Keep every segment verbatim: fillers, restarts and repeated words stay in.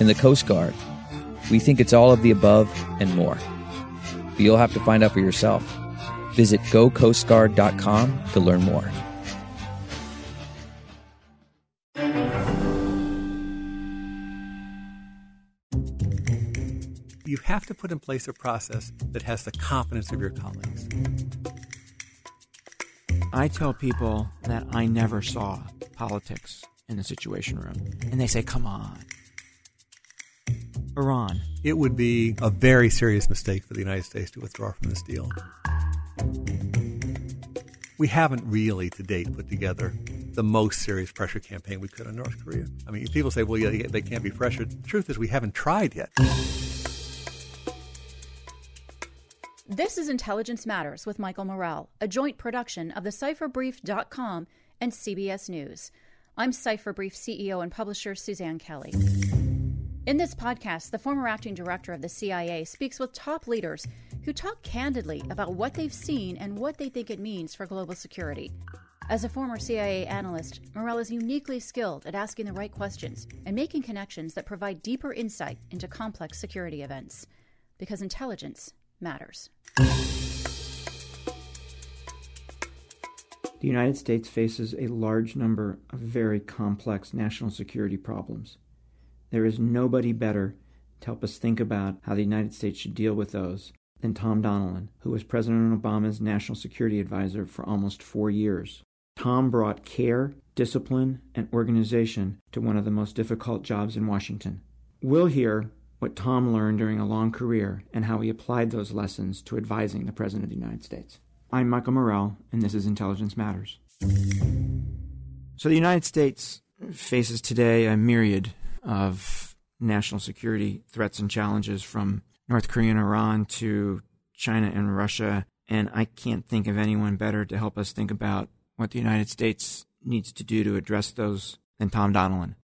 In the Coast Guard, we think it's all of the above and more. But you'll have to find out for yourself. Visit Go Coast Guard dot com to learn more. You have to put in place a process that has the confidence of your colleagues. I tell people that I never saw politics in the Situation Room, and they say, come on. Iran. It would be a very serious mistake for the United States to withdraw from this deal. We haven't really, to date, put together the most serious pressure campaign we could on North Korea. I mean, people say, well, yeah, they can't be pressured. The truth is we haven't tried yet. This is Intelligence Matters with Michael Morrell, a joint production of the cypher brief dot com and C B S News. I'm Cypher Brief C E O and publisher Suzanne Kelly. In this podcast, the former acting director of the C I A speaks with top leaders who talk candidly about what they've seen and what they think it means for global security. As a former C I A analyst, Morrell is uniquely skilled at asking the right questions and making connections that provide deeper insight into complex security events. Because intelligence matters. The United States faces a large number of very complex national security problems. There is nobody better to help us think about how the United States should deal with those than Tom Donilon, who was President Obama's national security advisor for almost four years. Tom brought care, discipline, and organization to one of the most difficult jobs in Washington. We'll hear what Tom learned during a long career and how he applied those lessons to advising the President of the United States. I'm Michael Morrell, and this is Intelligence Matters. So the United States faces today a myriad of national security threats and challenges, from North Korea and Iran to China and Russia. And I can't think of anyone better to help us think about what the United States needs to do to address those than Tom Donilon,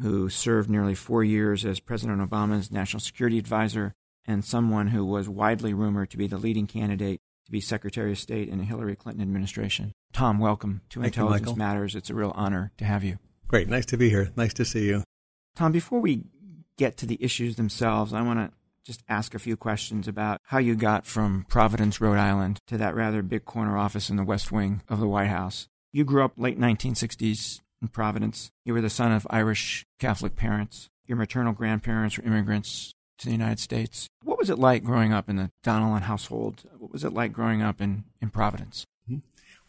who served nearly four years as President Obama's national security advisor and someone who was widely rumored to be the leading candidate to be Secretary of State in the Hillary Clinton administration. Tom, welcome to Thank Intelligence you, Matters. It's a real honor to have you. Great. Nice to be here. Nice to see you. Tom, before we get to the issues themselves, I want to just ask a few questions about how you got from Providence, Rhode Island, to that rather big corner office in the West Wing of the White House. You grew up late nineteen sixties in Providence. You were the son of Irish Catholic parents. Your maternal grandparents were immigrants to the United States. What was it like growing up in the Donilon household? What was it like growing up in, in Providence?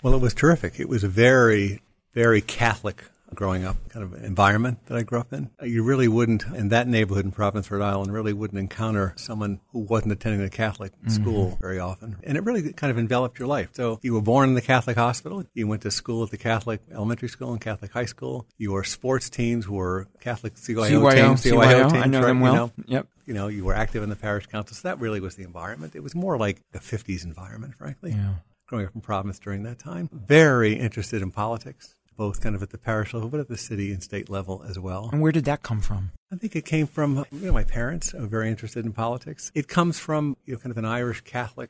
Well, it was terrific. It was a very, very Catholic growing up kind of environment that I grew up in. You really wouldn't, in that neighborhood in Providence, Rhode Island, really wouldn't encounter someone who wasn't attending a Catholic mm-hmm. school very often. And it really kind of enveloped your life. So you were born in the Catholic hospital. You went to school at the Catholic elementary school and Catholic high school. Your sports teams were Catholic C Y O, C Y O teams. C Y O, C Y O teams. I know right, them well. You know? Yep. You know, you were active in the parish council. So that really was the environment. It was more like a fifties environment, frankly, yeah. growing up in Providence during that time. Very interested in politics, both kind of at the parish level, but at the city and state level as well. And where did that come from? I think it came from, you know, my parents are very interested in politics. It comes from, you know, kind of an Irish Catholic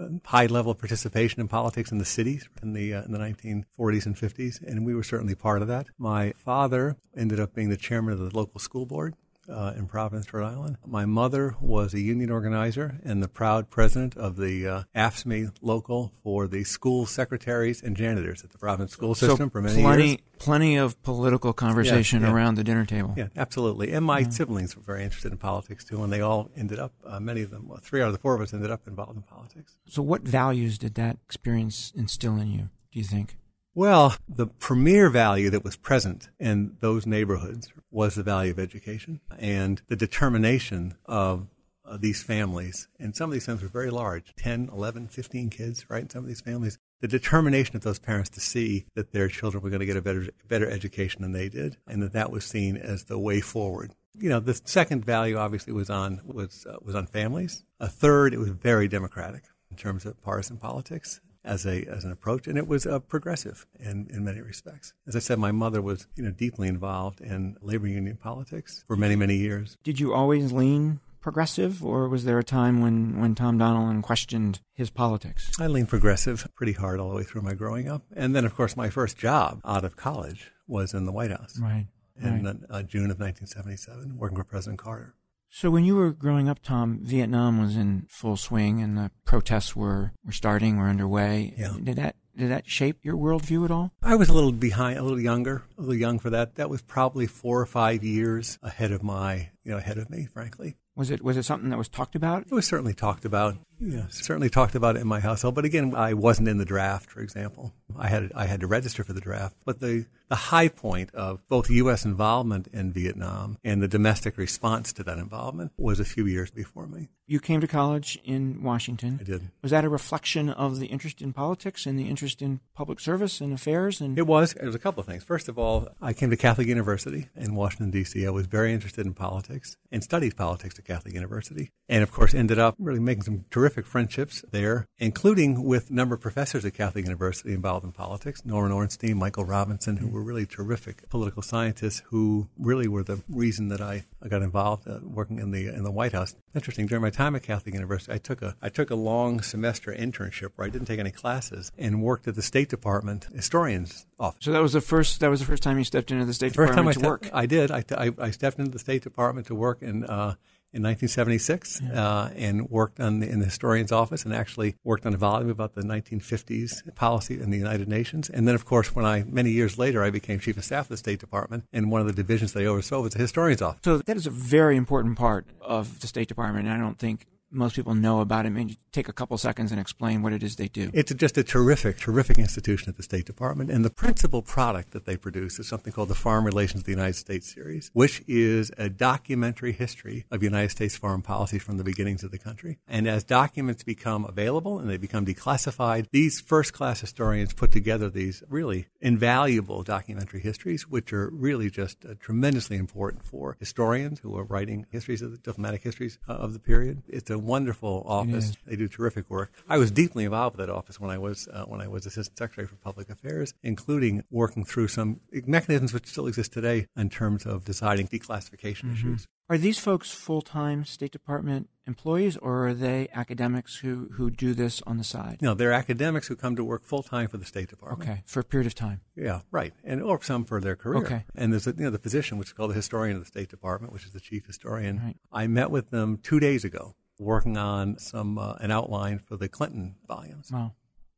uh, high level of participation in politics in the cities in the uh, in the nineteen forties and fifties, and we were certainly part of that. My father ended up being the chairman of the local school board uh, in Providence, Rhode Island. My mother was a union organizer and the proud president of the uh, A F S C M E local for the school secretaries and janitors at the Providence school system so for many plenty, years. Plenty of political conversation yeah, yeah. around the dinner table. Yeah, absolutely. And my yeah. siblings were very interested in politics, too, and they all ended up, uh, many of them, well, three out of the four of us ended up involved in politics. So what values did that experience instill in you, do you think? Well, the premier value that was present in those neighborhoods was the value of education and the determination of uh, these families. And some of these families were very large, ten, eleven, fifteen kids, right, in some of these families. The determination of those parents to see that their children were going to get a better better education than they did, and that that was seen as the way forward. You know, the second value obviously was on was uh, was on families. A third, it was very democratic in terms of partisan politics. As a as an approach, and it was uh, progressive in, in many respects. As I said, my mother was you know deeply involved in labor union politics for many, many years. Did you always lean progressive, or was there a time when, when Tom Donilon questioned his politics? I leaned progressive pretty hard all the way through my growing up. And then, of course, my first job out of college was in the White House right, in right. Uh, June of nineteen seventy-seven, working for President Carter. So when you were growing up, Tom, Vietnam was in full swing and the protests were, were starting, were underway. Yeah. Did that did that shape your worldview at all? I was a little behind, a little younger, a little young for that. That was probably four or five years ahead of my, you know, ahead of me, frankly. Was it was it something that was talked about? It was certainly talked about. Yeah, certainly talked about in my household. But again, I wasn't in the draft, for example. I had I had to register for the draft. But the, the high point of both U S involvement in Vietnam and the domestic response to that involvement was a few years before me. You came to college in Washington. I did. Was that a reflection of the interest in politics and the interest in public service and affairs? And It was. It was a couple of things. First of all, I came to Catholic University in Washington, D C I was very interested in politics and studied politics at Catholic University. And, of course, ended up really making some terrific friendships there, including with a number of professors at Catholic University involved in politics, Norman Ornstein, Michael Robinson, who were really terrific political scientists who really were the reason that I, I got involved uh, working in the in the White House. Interesting, during my time at Catholic University, I took a I took a long semester internship where I didn't take any classes and worked at the State Department historian's office. So that was the first that was the first time you stepped into the State the Department to te- work? I did. I, I, I stepped into the State Department to work in uh, in nineteen seventy-six, uh, and worked on the, in the historian's office, and actually worked on a volume about the nineteen fifties policy in the United Nations. And then, of course, when I many years later, I became chief of staff of the State Department, and one of the divisions that I oversaw was the historian's office. So that is a very important part of the State Department, and I don't think most people know about it. I mean, take a couple seconds and explain what it is they do. It's just a terrific, terrific institution at the State Department. And the principal product that they produce is something called the Foreign Relations of the United States series, which is a documentary history of United States foreign policy from the beginnings of the country. And as documents become available and they become declassified, these first-class historians put together these really invaluable documentary histories, which are really just uh, tremendously important for historians who are writing histories of the diplomatic histories uh, of the period. It's a wonderful office. They do terrific work. I was deeply involved with that office when I was uh, when I was Assistant Secretary for Public Affairs, including working through some mechanisms which still exist today in terms of deciding declassification mm-hmm. issues. Are these folks full-time State Department employees, or are they academics who, who do this on the side? No, they're academics who come to work full-time for the State Department. Okay, for a period of time. Yeah, right, and or some for their career. Okay. And there's a, you know the position, which is called the historian of the State Department, which is the chief historian. Right. I met with them two days ago, working on some uh, an outline for the Clinton volumes. Wow.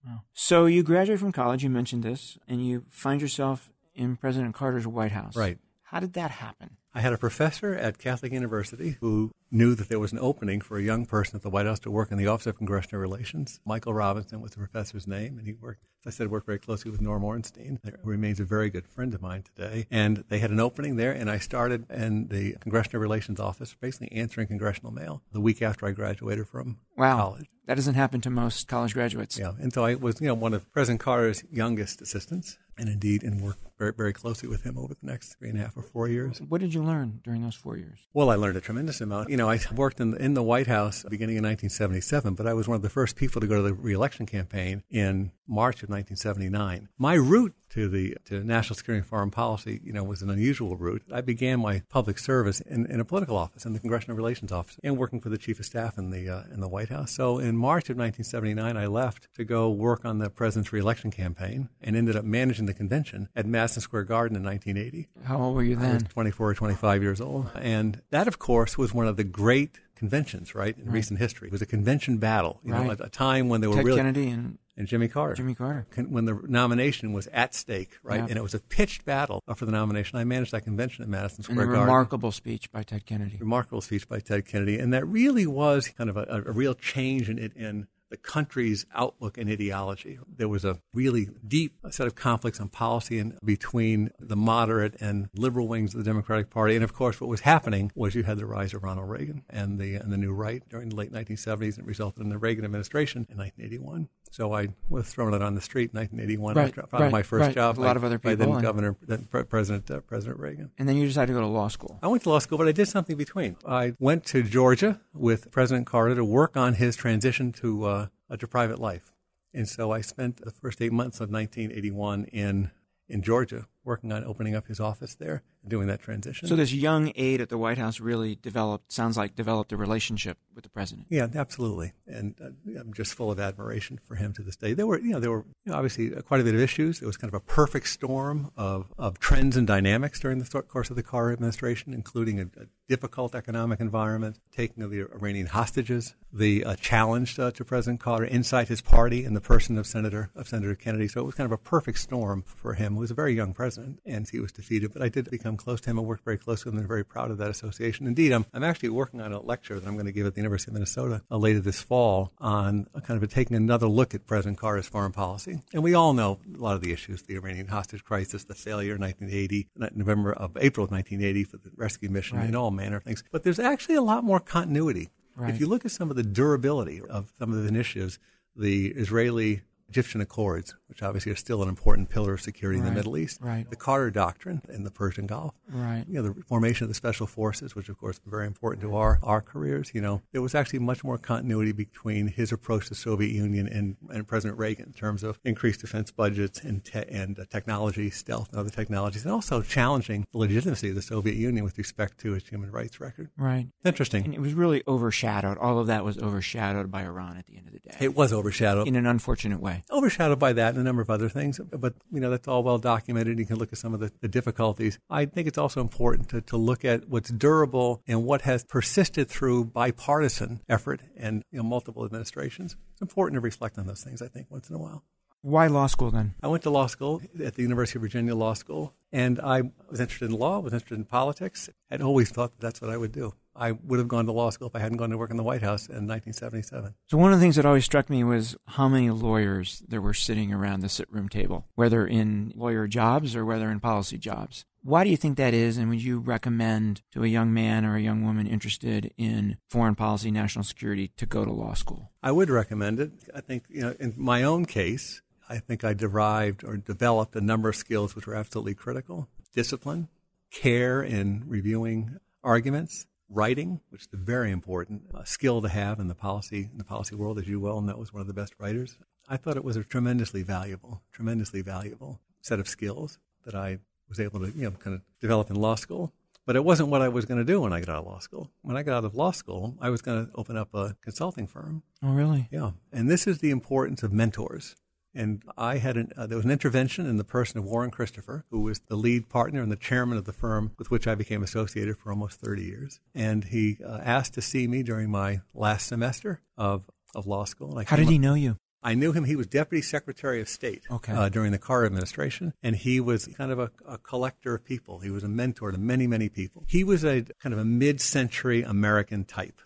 wow. So you graduate from college, you mentioned this, and you find yourself in President Carter's White House. Right. How did that happen? I had a professor at Catholic University who knew that there was an opening for a young person at the White House to work in the Office of Congressional Relations. Michael Robinson was the professor's name, and he worked, as I said, worked very closely with Norm Ornstein, who remains a very good friend of mine today. And they had an opening there, and I started in the Congressional Relations Office, basically answering congressional mail the week after I graduated from wow. college. That doesn't happen to most college graduates. Yeah, and so I was, you know, one of President Carter's youngest assistants, and indeed, and worked very, very closely with him over the next three and a half or four years. What did you learn during those four years? Well, I learned a tremendous amount. You know, I worked in the, in the White House beginning in nineteen seventy-seven, but I was one of the first people to go to the re-election campaign in March of nineteen seventy-nine. My route to the to national security and foreign policy, you know, was an unusual route. I began my public service in, in a political office, in the Congressional Relations Office, and working for the Chief of Staff in the uh, in the White House. So in March of nineteen seventy-nine, I left to go work on the president's re-election campaign and ended up managing the convention at Madison Madison Square Garden in nineteen eighty. How old were you then? I was twenty-four or twenty-five years old. And that, of course, was one of the great conventions, right, in right. recent history. It was a convention battle, you right. know, at a time when they were Ted really— Ted Kennedy and— And Jimmy Carter. Jimmy Carter. When the nomination was at stake, right? Yeah. And it was a pitched battle for the nomination. I managed that convention at Madison Square Garden. And a remarkable speech by Ted Kennedy. Remarkable speech by Ted Kennedy. And that really was kind of a, a real change in, in the country's outlook and ideology. There was a really deep set of conflicts on policy in, between the moderate and liberal wings of the Democratic Party. And, of course, what was happening was you had the rise of Ronald Reagan and the, and the New Right during the late nineteen seventies, and it resulted in the Reagan administration in nineteen eighty-one. So I was thrown out on the street in nineteen eighty-one. Right, I found right, my first right. job. A lot by, of other people. By then and... Governor, then President uh, President Reagan. And then you decided to go to law school. I went to law school, but I did something between. I went to Georgia with President Carter to work on his transition to uh, to private life. And so I spent the first eight months of nineteen eighty-one in in Georgia, working on opening up his office there and doing that transition. So this young aide at the White House really developed, sounds like developed a relationship with the president. Yeah, absolutely. And uh, I'm just full of admiration for him to this day. There were, you know, there were you know, obviously quite a bit of issues. It was kind of a perfect storm of, of trends and dynamics during the course of the Carter administration, including a, a difficult economic environment, taking of the Iranian hostages, the uh, challenge uh, to President Carter inside his party and the person of Senator, of Senator Kennedy. So it was kind of a perfect storm for him. He was a very young president. And he was defeated. But I did become close to him. I worked very closely with him. I'm very proud of that association. Indeed, I'm, I'm actually working on a lecture that I'm going to give at the University of Minnesota uh, later this fall on a kind of a, taking another look at President Carter's foreign policy. And we all know a lot of the issues, the Iranian hostage crisis, the failure in nineteen eighty, November of April of nineteen eighty for the rescue mission, right. and all manner of things. But there's actually a lot more continuity. Right. If you look at some of the durability of some of the initiatives, the Israeli Egyptian Accords, which obviously are still an important pillar of security right, in the Middle East, right. the Carter Doctrine in the Persian Gulf, right. you know, the formation of the special forces, which, of course, are very important right. to our, our careers. You know, there was actually much more continuity between his approach to the Soviet Union and, and President Reagan in terms of increased defense budgets and, te- and uh, technology, stealth and other technologies, and also challenging the legitimacy of the Soviet Union with respect to its human rights record. Right. Interesting. And it was really overshadowed. All of that was overshadowed by Iran at the end of the day. It was overshadowed. In an unfortunate way. Overshadowed by that and a number of other things, but you know that's all well documented. You can look at some of the, the difficulties. I think it's also important to, to look at what's durable and what has persisted through bipartisan effort and you know, multiple administrations. It's important to reflect on those things, I think, once in a while. Why law school then? I went to law school at the University of Virginia Law School, and I was interested in law, was interested in politics. I'd always thought that that's what I would do. I would have gone to law school if I hadn't gone to work in the White House in nineteen seventy-seven. So one of the things that always struck me was how many lawyers there were sitting around the sit room table, whether in lawyer jobs or whether in policy jobs. Why do you think that is, and would you recommend to a young man or a young woman interested in foreign policy, national security, to go to law school? I would recommend it. I think, you know, in my own case, I think I derived or developed a number of skills which were absolutely critical. Discipline, care in reviewing arguments. Writing, which is a very important uh, skill to have in the policy in the policy world, as you well know, was one of the best writers. I thought it was a tremendously valuable, tremendously valuable set of skills that I was able to, you know, kind of develop in law school. But it wasn't what I was going to do when I got out of law school. When I got out of law school, I was going to open up a consulting firm. Oh, really? Yeah. And this is the importance of mentors. And I had an, uh, there was an intervention in the person of Warren Christopher, who was the lead partner and the chairman of the firm with which I became associated for almost thirty years. And he uh, asked to see me during my last semester of, of law school. And I How did he up, know you? I knew him. He was Deputy Secretary of State okay. uh, during the Carter administration, and he was kind of a, a collector of people. He was a mentor to many, many people. He was a kind of a mid-century American type,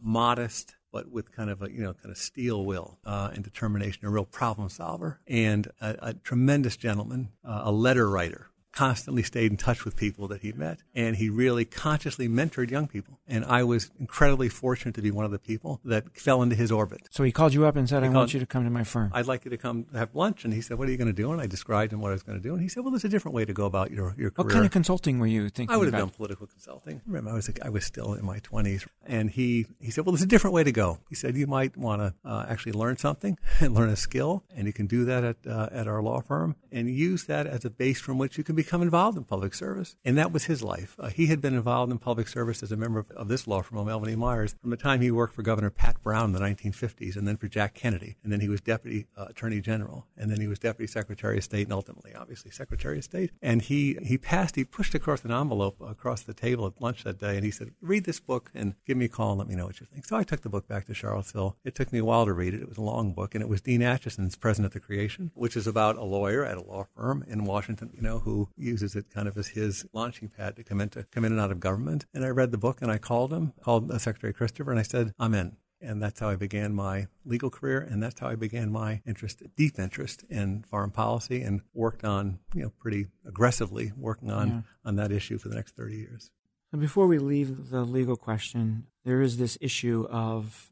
modest, but with kind of a, you know, kind of steel will uh, and determination, a real problem solver, and a, a tremendous gentleman, uh, a letter writer, constantly stayed in touch with people that he met, and he really consciously mentored young people. And I was incredibly fortunate to be one of the people that fell into his orbit. So he called you up and said, he I called, want you to come to my firm. I'd like you to come have lunch. And he said, what are you going to do? And I described him what I was going to do. And he said, well, there's a different way to go about your, your career. What kind of consulting were you thinking about? I would have about? done political consulting. Remember, I was I was still in my twenties. And he, he said, well, there's a different way to go. He said, you might want to uh, actually learn something and learn a skill, and you can do that at, uh, at our law firm and use that as a base from which you can become become involved in public service. And that was his life. Uh, he had been involved in public service as a member of, of this law firm, O'Melveny Myers, from the time he worked for Governor Pat Brown in the nineteen fifties, and then for Jack Kennedy. And then he was Deputy uh, Attorney General. And then he was Deputy Secretary of State, and ultimately, obviously, Secretary of State. And he, he passed, he pushed across an envelope across the table at lunch that day, and he said, read this book and give me a call and let me know what you think. So I took the book back to Charlottesville. It took me a while to read it. It was a long book, and it was Dean Acheson's Present at the Creation, which is about a lawyer at a law firm in Washington, you know, who uses it kind of as his launching pad to come into come in and out of government. And I read the book, and I called him, called Secretary Christopher, and I said, I'm in. And that's how I began my legal career, and that's how I began my interest, deep interest in foreign policy, and worked on, you know, pretty aggressively working on, yeah. on that issue for the next thirty years. And before we leave the legal question, there is this issue of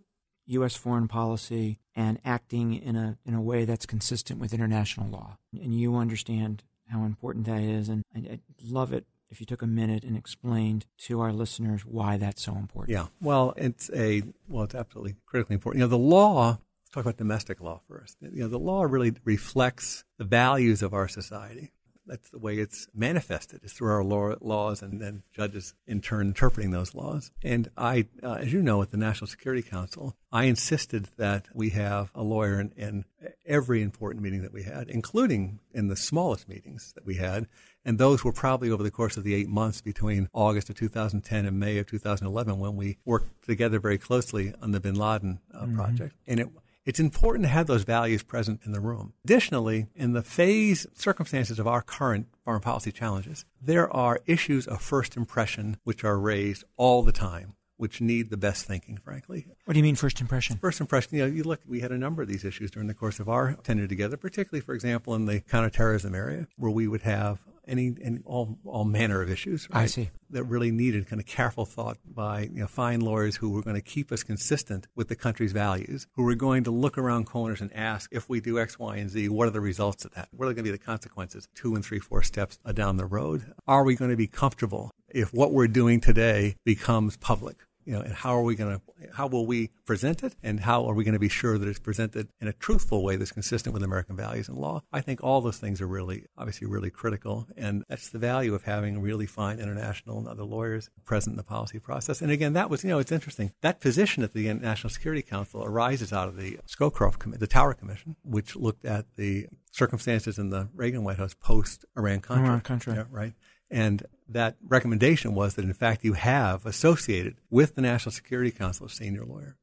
U S foreign policy and acting in a in a way that's consistent with international law. And you understand how important that is, and I'd love it if you took a minute and explained to our listeners why that's so important. Yeah, well, it's a well, it's absolutely critically important. You know, the law. Let's talk about domestic law first. You know, the law really reflects the values of our society. That's the way it's manifested, is through our law, laws and then judges in turn interpreting those laws. And I, uh, as you know, at the National Security Council, I insisted that we have a lawyer in, in every important meeting that we had, including in the smallest meetings that we had. And those were probably over the course of the eight months between August of two thousand ten and May of two thousand eleven, when we worked together very closely on the bin Laden uh, mm-hmm. project. And it It's important to have those values present in the room. Additionally, in the phase circumstances of our current foreign policy challenges, there are issues of first impression which are raised all the time, which need the best thinking, frankly. What do you mean first impression? First impression, you know, you look, we had a number of these issues during the course of our tenure together, particularly, for example, in the counterterrorism area, where we would have any and all, all manner of issues, right? I see. That really needed kind of careful thought by, you know, fine lawyers who were going to keep us consistent with the country's values, who were going to look around corners and ask, if we do X, Y, and Z, what are the results of that? What are going to be the consequences two and three, four steps down the road? Are we going to be comfortable if what we're doing today becomes public? You know, and how are we going to, how will we present it? And how are we going to be sure that it's presented in a truthful way that's consistent with American values and law? I think all those things are really, obviously really critical. And that's the value of having really fine international and other lawyers present in the policy process. And again, that was, you know, it's interesting. That position at the National Security Council arises out of the Scowcroft Committee, the Tower Commission, which looked at the circumstances in the Reagan White House post-Iran-Contra. Iran-Contra. Yeah, right. And that recommendation was that, in fact, you have associated with the National Security Council a senior lawyer.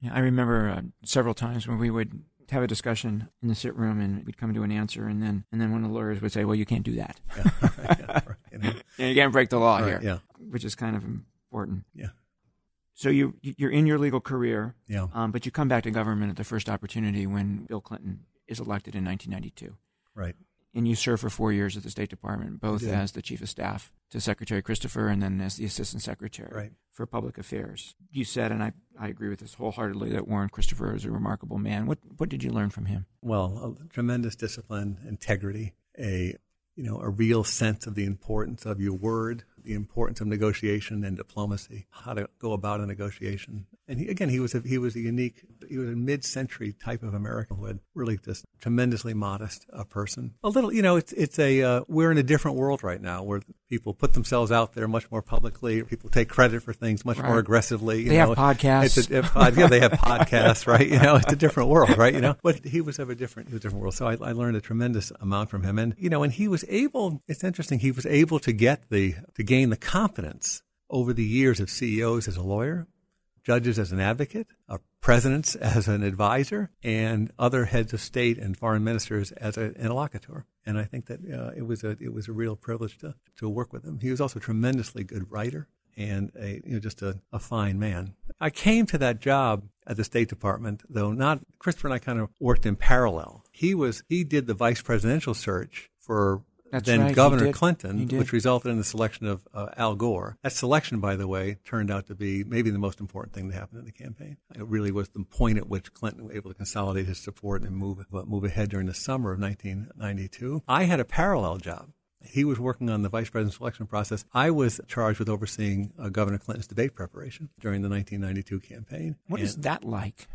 Yeah, I remember uh, several times when we would have a discussion in the sit room and we'd come to an answer, and then and then one of the lawyers would say, well, you can't do that. Yeah, right, yeah, right, you know. You can't break the law right, here, yeah. Which is kind of important. Yeah. So you, you're in your legal career, yeah. um, but you come back to government at the first opportunity when Bill Clinton is elected in nineteen ninety-two. Right. And you served for four years at the State Department, both as the Chief of Staff to Secretary Christopher and then as the Assistant Secretary right. for Public Affairs. You said, and I, I agree with this wholeheartedly, that Warren Christopher is a remarkable man. What what did you learn from him? Well, a tremendous discipline, integrity, a you know a real sense of the importance of your word, the importance of negotiation and diplomacy, how to go about a negotiation. And he, again, he was a, he was a unique, he was a mid-century type of American who had really just tremendously modest a uh, person. A little, you know, it's it's a uh, we're in a different world right now where people put themselves out there much more publicly. People take credit for things much right. more aggressively. You they know, have podcasts. It's a, uh, yeah, they have podcasts, right? You know, it's a different world, right? You know, but he was of a different, he was a different world. So I, I learned a tremendous amount from him, and you know, and he was able. It's interesting. He was able to get the to gain. the confidence over the years of C E Os as a lawyer, judges as an advocate, uh, presidents as an advisor, and other heads of state and foreign ministers as an interlocutor. And I think that uh, it was a it was a real privilege to to work with him. He was also a tremendously good writer and a you know just a, a fine man. I came to that job at the State Department, though not Christopher and I kind of worked in parallel. He was he did the vice presidential search for. That's then right. Governor Clinton, which resulted in the selection of uh, Al Gore. That selection, by the way, turned out to be maybe the most important thing that happened in the campaign. It really was the point at which Clinton was able to consolidate his support and move uh, move ahead during the summer of nineteen ninety-two. I had a parallel job. He was working on the vice president selection process. I was charged with overseeing uh, Governor Clinton's debate preparation during the nineteen ninety-two campaign. What and is that like?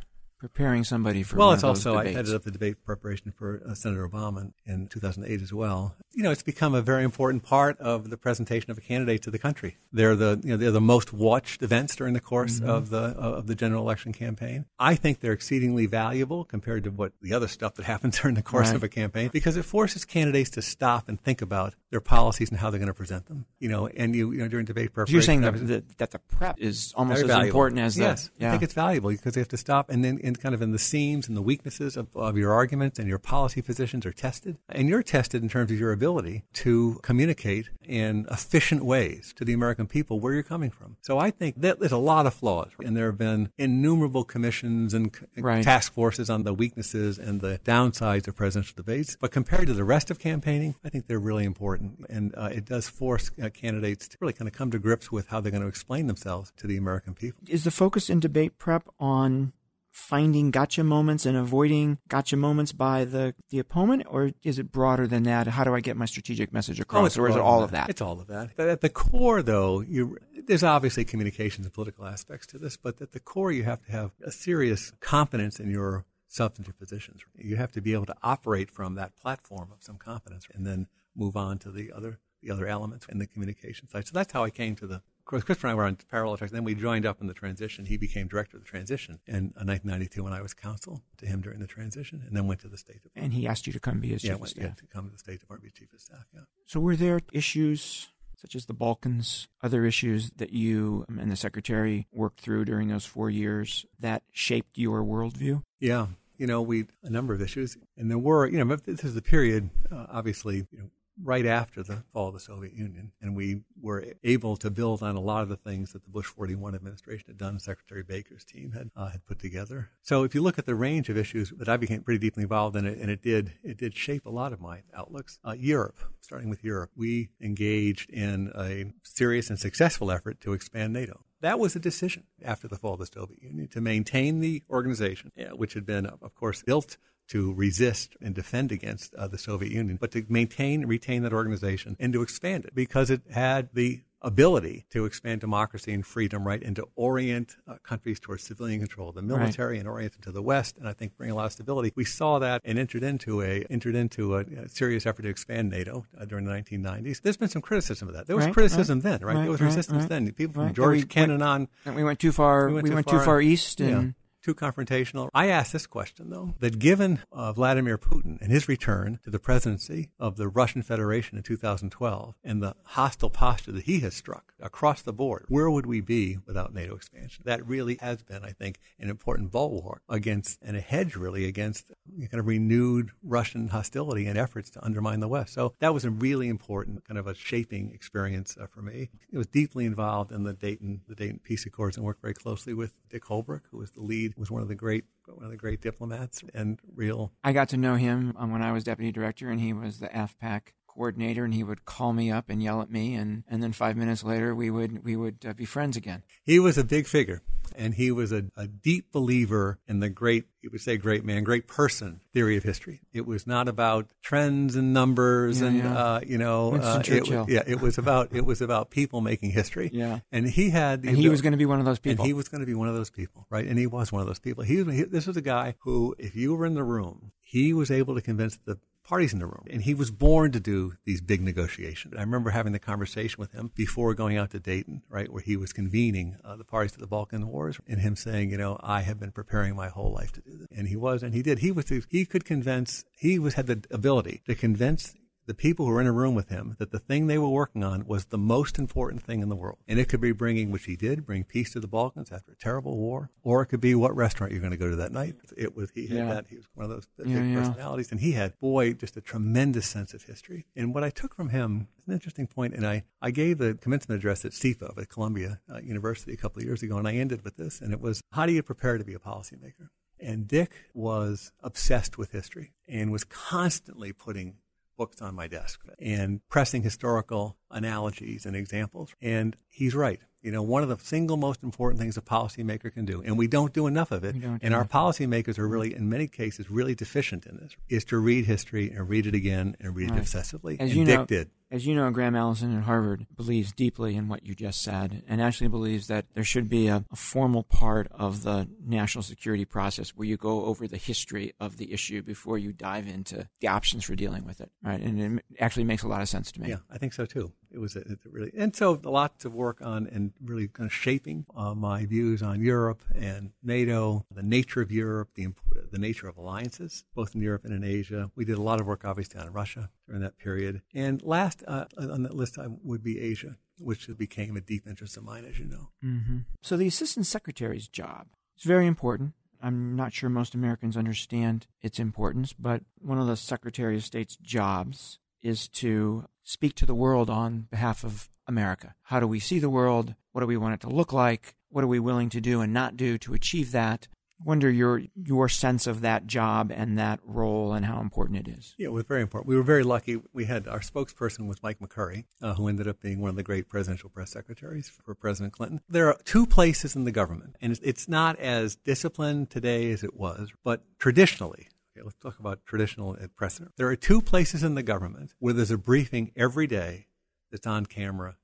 preparing somebody for well, one of those Well, it's also, debates. I headed up the debate preparation for uh, Senator Obama in, in two thousand eight as well. You know, it's become a very important part of the presentation of a candidate to the country. They're the, you know, they're the most watched events during the course mm-hmm. of the of the general election campaign. I think they're exceedingly valuable compared to what the other stuff that happens during the course right. of a campaign, because it forces candidates to stop and think about their policies and how they're going to present them. You know, and you, you know, during debate preparation, you're saying that the, that the prep is almost as valuable. important as yes. the, yeah. I think it's valuable because they have to stop and then and kind of in the seams and the weaknesses of, of your arguments and your policy positions are tested, and you're tested in terms of your ability to communicate in efficient ways to the American people where you're coming from. So I think that there's a lot of flaws, and there have been innumerable commissions and right. task forces on the weaknesses and the downsides of presidential debates. But compared to the rest of campaigning, I think they're really important, and uh, it does force uh, candidates to really kind of come to grips with how they're going to explain themselves to the American people. Is the focus in debate prep on finding gotcha moments and avoiding gotcha moments by the, the opponent, or is it broader than that? How do I get my strategic message across, oh, or is it all of that? It's all of that. But at the core, though, you there's obviously communications and political aspects to this, but at the core, you have to have a serious confidence in your substantive positions. You have to be able to operate from that platform of some confidence and then move on to the other the other elements in the communication side. So that's how I came to the Of course, Christopher and I were on parallel tracks, and then we joined up in the transition. He became director of the transition in nineteen ninety-two when I was counsel to him during the transition, and then went to the State Department. And he asked you to come be his yeah, chief of staff. Yeah, to come to the State Department, be chief of staff, yeah. So were there issues such as the Balkans, other issues that you and the secretary worked through during those four years that shaped your worldview? Yeah. You know, we a number of issues, and there were, you know, this is the period, uh, obviously, you know, right after the fall of the Soviet Union, and we were able to build on a lot of the things that the Bush forty-one administration had done, Secretary Baker's team had uh, had put together. So if you look at the range of issues that I became pretty deeply involved in, it, and it did it did shape a lot of my outlooks. Uh, Europe, starting with Europe, we engaged in a serious and successful effort to expand NATO. That was a decision after the fall of the Soviet Union to maintain the organization, which had been, of course, built to resist and defend against uh, the Soviet Union, but to maintain and retain that organization and to expand it because it had the ability to expand democracy and freedom, right, and to orient uh, countries towards civilian control, the military, right. and orient them to the West, and I think bring a lot of stability. We saw that and entered into a entered into a, a serious effort to expand NATO uh, during the nineteen nineties. There's been some criticism of that. There was right, criticism right, then, right? right? There was right, resistance right, then. People from right. Georgia, we Canada went, on. And we went too far. We went, we too, went far, too far east. And, and, yeah. Too confrontational. I ask this question, though, that given uh, Vladimir Putin and his return to the presidency of the Russian Federation in two thousand twelve and the hostile posture that he has struck across the board, where would we be without NATO expansion? That really has been, I think, an important bulwark against and a hedge, really, against kind of renewed Russian hostility and efforts to undermine the West. So that was a really important kind of a shaping experience uh, for me. It was deeply involved in the Dayton, the Dayton Peace Accords, and worked very closely with Dick Holbrooke, who was the lead was one of the great one of the great diplomats and real. I got to know him um, when I was deputy director, and he was the A F PAC coordinator, and he would call me up and yell at me, and, and then five minutes later we would we would uh, be friends again. He was a big figure, and he was a, a deep believer in the great, you would say great man, great person theory of history. It was not about trends and numbers yeah, and yeah. Uh, you know, uh, it, yeah, it was about it was about people making history. Yeah, and he had the, and he was going to be one of those people. And he was going to be one of those people, right? And he was one of those people. He, he this was a guy who, if you were in the room, he was able to convince the parties in the room. And he was born to do these big negotiations. I remember having the conversation with him before going out to Dayton, right, where he was convening uh, the parties to the Balkan Wars, and him saying, you know, I have been preparing my whole life to do this. And he was, and he did. He was, he could convince, he was had the ability to convince the people who were in a room with him that the thing they were working on was the most important thing in the world. And it could be bringing, which he did, bring peace to the Balkans after a terrible war, or it could be what restaurant you're going to go to that night. It was, he had yeah. that, he was one of those big yeah, personalities, yeah. and he had, boy, just a tremendous sense of history. And what I took from him is an interesting point, and I, I gave the commencement address at SEPA at Columbia uh, University a couple of years ago, and I ended with this, and it was, how do you prepare to be a policymaker? And Dick was obsessed with history and was constantly putting books on my desk and pressing historical analogies and examples. And he's right. You know, one of the single most important things a policymaker can do, and we don't do enough of it, and our policymakers are really, in many cases, really deficient in this, is to read history and read it again and read right. it obsessively. As and you Dick know, did. As you know, Graham Allison at Harvard believes deeply in what you just said and actually believes that there should be a, a formal part of the national security process where you go over the history of the issue before you dive into the options for dealing with it, right? And it actually makes a lot of sense to me. Yeah, I think so too. It was a, it really, and so a lot to work on and really kind of shaping uh, my views on Europe and NATO, the nature of Europe, the import, the nature of alliances, both in Europe and in Asia. We did a lot of work, obviously, on Russia during that period. And last uh, on that list would be Asia, which became a deep interest of mine, as you know. Mm-hmm. So the Assistant Secretary's job is very important. I'm not sure most Americans understand its importance, but one of the Secretary of State's jobs is to speak to the world on behalf of America. How do we see the world? What do we want it to look like? What are we willing to do and not do to achieve that? I wonder your your sense of that job and that role and how important it is. Yeah, it was very important. We were very lucky. We had our spokesperson was Mike McCurry, uh, who ended up being one of the great presidential press secretaries for President Clinton. There are two places in the government, and it's, it's not as disciplined today as it was, but traditionally, okay, let's talk about traditional precedent. There are two places in the government where there's a briefing every day that's on camera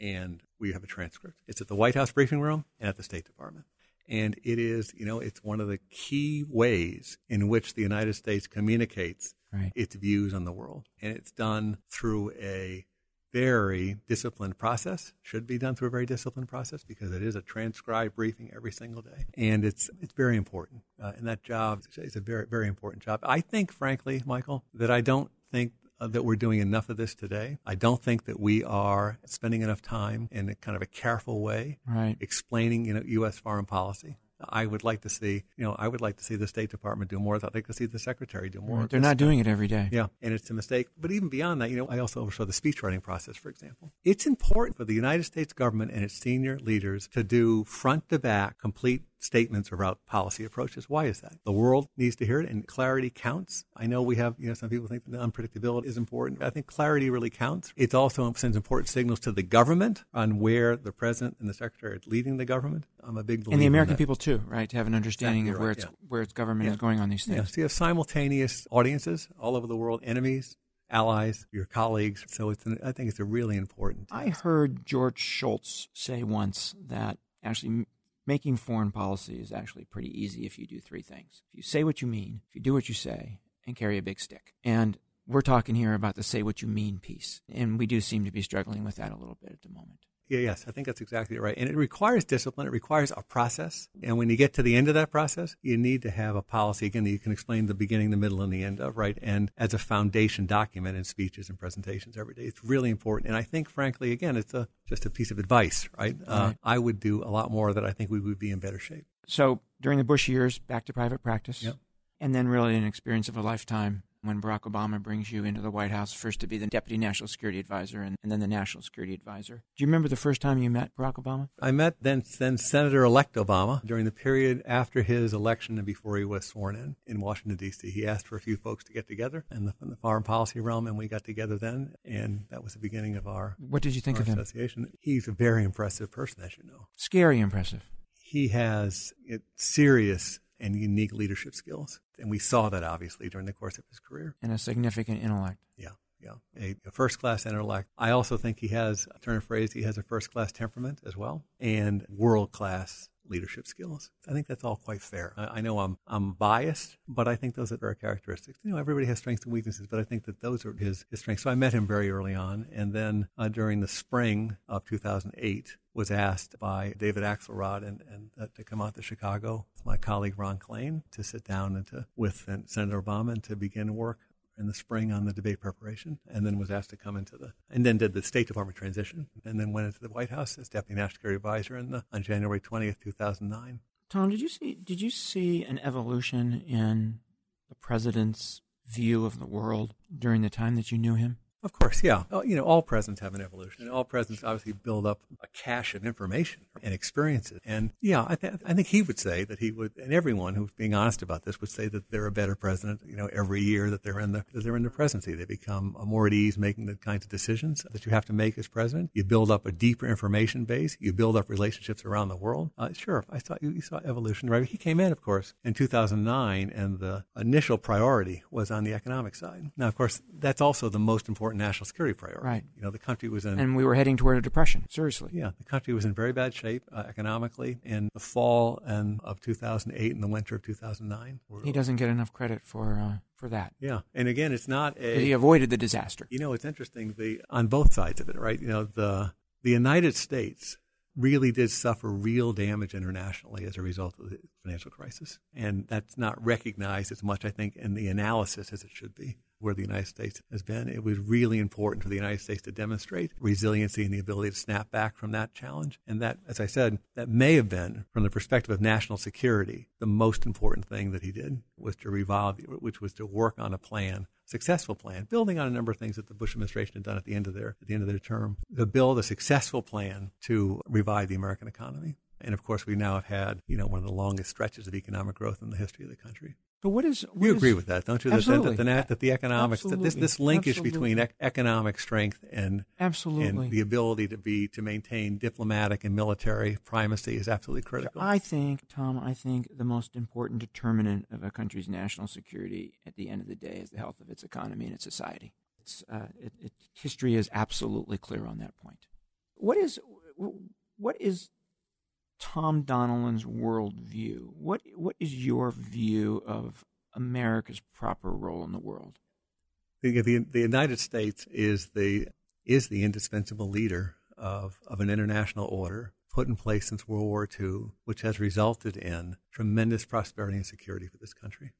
and we have a transcript. It's at the White House briefing room and at the State Department. And it is, you know, it's one of the key ways in which the United States communicates right. its views on the world. And it's done through a very disciplined process, should be done through a very disciplined process because it is a transcribed briefing every single day. And it's it's very important. Uh, and that job is a very, very important job. I think, frankly, Michael, that I don't think uh, that we're doing enough of this today. I don't think that we are spending enough time in a kind of a careful way right. explaining, you know, U S foreign policy. I would like to see, you know, I would like to see the State Department do more. I'd like to see the Secretary do more. They're not doing it every day. Yeah, and it's a mistake. But even beyond that, you know, I also oversaw the speech writing process, for example. It's important for the United States government and its senior leaders to do front to back complete statements about policy approaches. Why is that? The world needs to hear it, and clarity counts. I know we have, you know, some people think that unpredictability is important. I think clarity really counts. It also sends important signals to the government on where the President and the Secretary are leading the government. I'm a big believer in that. And the American people, too, right, to have an understanding exactly of where, right, its, yeah. where its government yeah. is going on these things. Yeah. So you have simultaneous audiences all over the world, enemies, allies, your colleagues. So it's an, I think it's a really important task. I heard George Shultz say once that actually making foreign policy is actually pretty easy if you do three things. If you say what you mean, if you do what you say, and carry a big stick. And we're talking here about the say what you mean piece. And we do seem to be struggling with that a little bit at the moment. Yeah, yes, I think that's exactly right. And it requires discipline. It requires a process. And when you get to the end of that process, you need to have a policy, again, that you can explain the beginning, the middle, and the end of, right? And as a foundation document in speeches and presentations every day, it's really important. And I think, frankly, again, it's a, just a piece of advice, right? right. Uh, I would do a lot more that I think we would be in better shape. So during the Bush years, back to private practice, yep. and then really an experience of a lifetime when Barack Obama brings you into the White House, first to be the Deputy National Security Advisor and, and then the National Security Advisor. Do you remember the first time you met Barack Obama? I met then, then Senator-elect Obama during the period after his election and before he was sworn in in Washington, D C He asked for a few folks to get together in the, in the foreign policy realm, and we got together then, and that was the beginning of our association. What did you think of him? He's a very impressive person, as you know. Scary impressive. He has it, serious and unique leadership skills. And we saw that, obviously, during the course of his career. And a significant intellect. Yeah, yeah. A, a first-class intellect. I also think he has, a turn of phrase, he has a first-class temperament as well, and world-class leadership skills. I think that's all quite fair. I, I know I'm I'm biased, but I think those are our characteristics. You know, everybody has strengths and weaknesses, but I think that those are his, his strengths. So I met him very early on, and then uh, during the spring of two thousand eight, was asked by David Axelrod and, and uh, to come out to Chicago with my colleague Ron Klain to sit down and to with and Senator Obama and to begin work in the spring on the debate preparation, and then was asked to come into the, and then did the State Department transition, and then went into the White House as Deputy National Security Advisor in the, on January twentieth, two thousand nine. Tom, did you see did you see an evolution in the president's view of the world during the time that you knew him? Of course, yeah. You know, all presidents have an evolution, and all presidents obviously build up a cache of information and experiences. And yeah, I, th- I think he would say that he would, and everyone who's being honest about this would say that they're a better president. You know, every year that they're in the that they're in the presidency, they become more at ease making the kinds of decisions that you have to make as president. You build up a deeper information base. You build up relationships around the world. Uh, sure, I saw you saw evolution, right? He came in, of course, in two thousand nine, and the initial priority was on the economic side. Now, of course, that's also the most important important national security priority. Right. You know, the country was in... And we were heading toward a depression, seriously. Yeah, the country was in very bad shape uh, economically in the fall and of two thousand eight and the winter of two thousand nine. He doesn't get enough credit for... Uh... for that. Yeah. And again, it's not a... He avoided the disaster. You know, it's interesting, the on both sides of it, right? You know, the the United States really did suffer real damage internationally as a result of the financial crisis. And that's not recognized as much, I think, in the analysis as it should be, where the United States has been. It was really important for the United States to demonstrate resiliency and the ability to snap back from that challenge. And that, as I said, that may have been, from the perspective of national security, the most important thing that he did was to revolve, which was to work on a plan, successful plan, building on a number of things that the Bush administration had done at the end of their, at the end of their term, to build a successful plan to revive the American economy. And of course, we now have had, you know, one of the longest stretches of economic growth in the history of the country. So what is what you agree is, with that, don't you? Absolutely. That, that, that the economics, that this this linkage absolutely. between ec- economic strength and absolutely and the ability to be to maintain diplomatic and military primacy is absolutely critical. I think, Tom, I think the most important determinant of a country's national security at the end of the day is the health of its economy and its society. It's, uh, it, it, history is absolutely clear on that point. What is what is Tom Donilon's worldview? What what is your view of America's proper role in the world? The, the, the United States is the is the indispensable leader of, of an international order put in place since World War Two, which has resulted in tremendous prosperity and security for this country,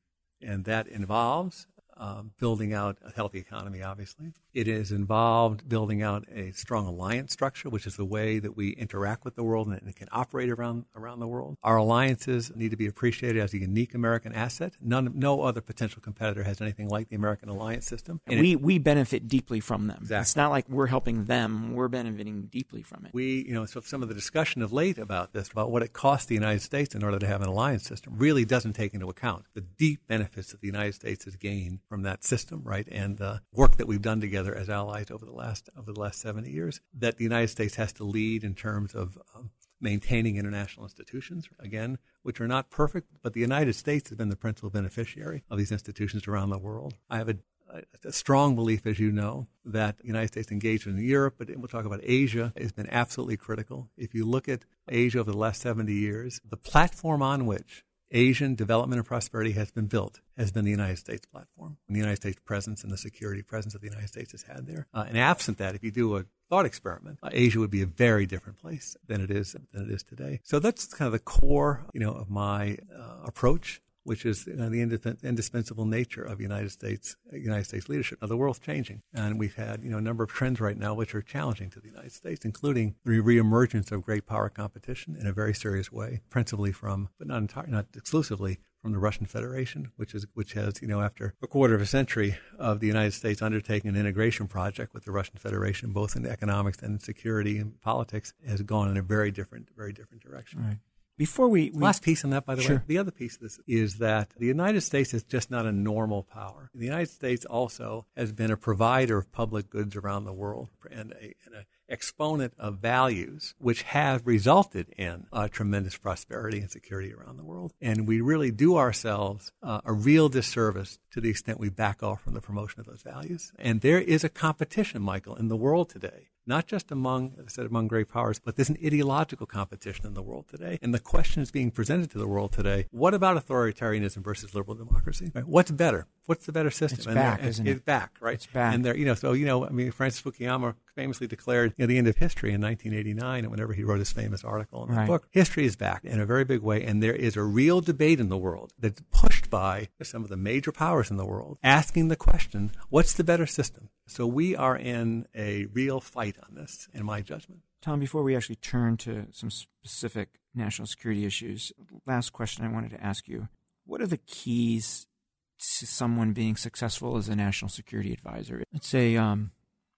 and that involves um, building out a healthy economy. Obviously, it is involved building out a strong alliance structure, which is the way that we interact with the world and it can operate around around the world. Our alliances need to be appreciated as a unique American asset. None, no other potential competitor has anything like the American alliance system. And we it, we benefit deeply from them. Exactly. It's not like we're helping them; we're benefiting deeply from it. We, you know, so some of the discussion of late about this, about what it costs the United States in order to have an alliance system, really doesn't take into account the deep benefits that the United States has gained from that system, right, and the work that we've done together as allies over the last over the last seventy years, that the United States has to lead in terms of um, maintaining international institutions, again, which are not perfect, but the United States has been the principal beneficiary of these institutions around the world. I have a, a, a strong belief, as you know, that the United States engagement in Europe, but we'll talk about Asia, has been absolutely critical. If you look at Asia over the last seventy years, the platform on which Asian development and prosperity has been built has been the United States platform, and the United States presence and the security presence that the United States has had there. Uh, and absent that, if you do a thought experiment, uh, Asia would be a very different place than it is than it is today. So that's kind of the core, you know, of my uh, approach, which is you know, the indip- indispensable nature of United States United States leadership. Now, the world's changing, and we've had you know a number of trends right now which are challenging to the United States, including the reemergence of great power competition in a very serious way, principally from, but not entirely, not exclusively, from the Russian Federation, which is which has, you know, after a quarter of a century of the United States undertaking an integration project with the Russian Federation, both in economics and in security and politics, has gone in a very different, very different direction. All right. Before we, we last piece on that, by the sure. way, the other piece of this is that the United States is just not a normal power. The United States also has been a provider of public goods around the world and a, and a exponent of values which have resulted in uh, tremendous prosperity and security around the world. And we really do ourselves uh, a real disservice to the extent we back off from the promotion of those values. And there is a competition, Michael, in the world today, not just among, as I said, among great powers, but there's an ideological competition in the world today. And the question is being presented to the world today, what about authoritarianism versus liberal democracy? Right? What's better? What's the better system? It's and back, and isn't it? It's back, right? It's back. And there, you know, so, you know, I mean, Francis Fukuyama famously declared, you know, the end of history in nineteen eighty-nine, and whenever he wrote his famous article in the right. book, history is back in a very big way. And there is a real debate in the world that's pushed by some of the major powers in the world, asking the question, what's the better system? So we are in a real fight on this, in my judgment. Tom, before we actually turn to some specific national security issues, last question I wanted to ask you. What are the keys to someone being successful as a national security advisor? It's a um,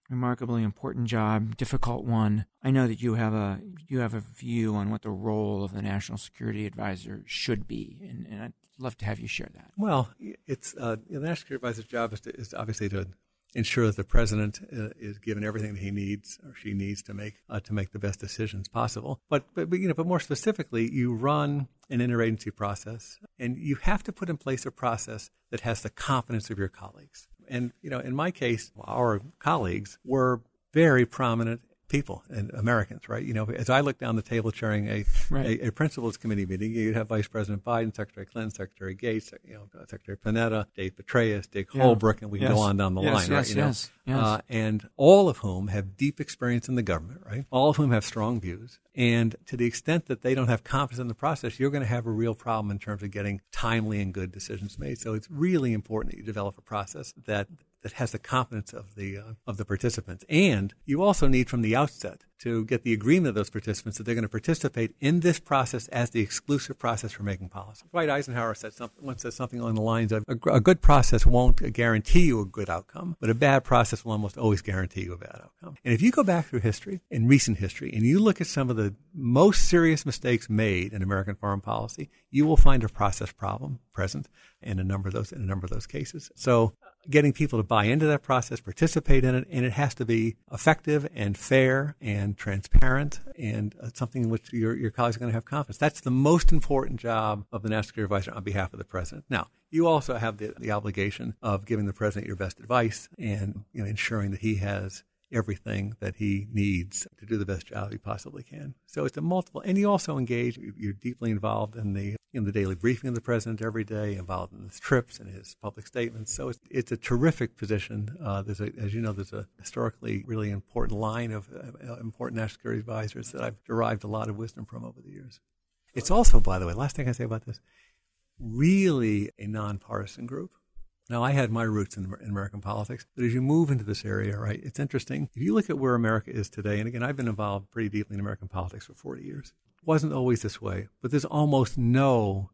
remarkably important job, difficult one. I know that you have a you have a view on what the role of the national security advisor should be, and, and I'd love to have you share that. Well, it's uh, the national security advisor's job is, to, is obviously to ensure that the president uh, is given everything that he needs or she needs to make uh, to make the best decisions possible. But, but but you know, but more specifically, you run an interagency process, and you have to put in place a process that has the confidence of your colleagues. And, you know, in my case, our colleagues were very prominent people and Americans, right? You know, as I look down the table chairing a, right. a, a principals committee meeting, you'd have Vice President Biden, Secretary Clinton, Secretary Gates, you know, Secretary Panetta, Dave Petraeus, Dick yeah. Holbrooke, and we yes. go on down the yes, line, yes, right? You yes, know? Yes. Uh, and all of whom have deep experience in the government, right? All of whom have strong views. And to the extent that they don't have confidence in the process, you're going to have a real problem in terms of getting timely and good decisions made. So it's really important that you develop a process that that has the confidence of the uh, of the participants. And you also need from the outset to get the agreement of those participants that they're going to participate in this process as the exclusive process for making policy. Dwight Eisenhower said something, once said something along the lines of, a, a good process won't guarantee you a good outcome, but a bad process will almost always guarantee you a bad outcome. And if you go back through history, in recent history, and you look at some of the most serious mistakes made in American foreign policy, you will find a process problem present in a number of those, in a number of those cases. So getting people to buy into that process, participate in it, and it has to be effective and fair and transparent and uh, something in which your, your colleagues are going to have confidence. That's the most important job of the National Security Advisor on behalf of the president. Now, you also have the, the obligation of giving the president your best advice and, you know, ensuring that he has everything that he needs to do the best job he possibly can. So it's a multiple, and you also engage, you're deeply involved in the in the daily briefing of the president every day, involved in his trips and his public statements. So it's, it's a terrific position. Uh, there's a, as you know, there's a historically really important line of uh, important national security advisors that I've derived a lot of wisdom from over the years. It's also, by the way, last thing I say about this, really a nonpartisan group. Now, I had my roots in, in American politics, but as you move into this area, right, it's interesting. If you look at where America is today, and again, I've been involved pretty deeply in American politics for forty years. It wasn't always this way, but there's almost no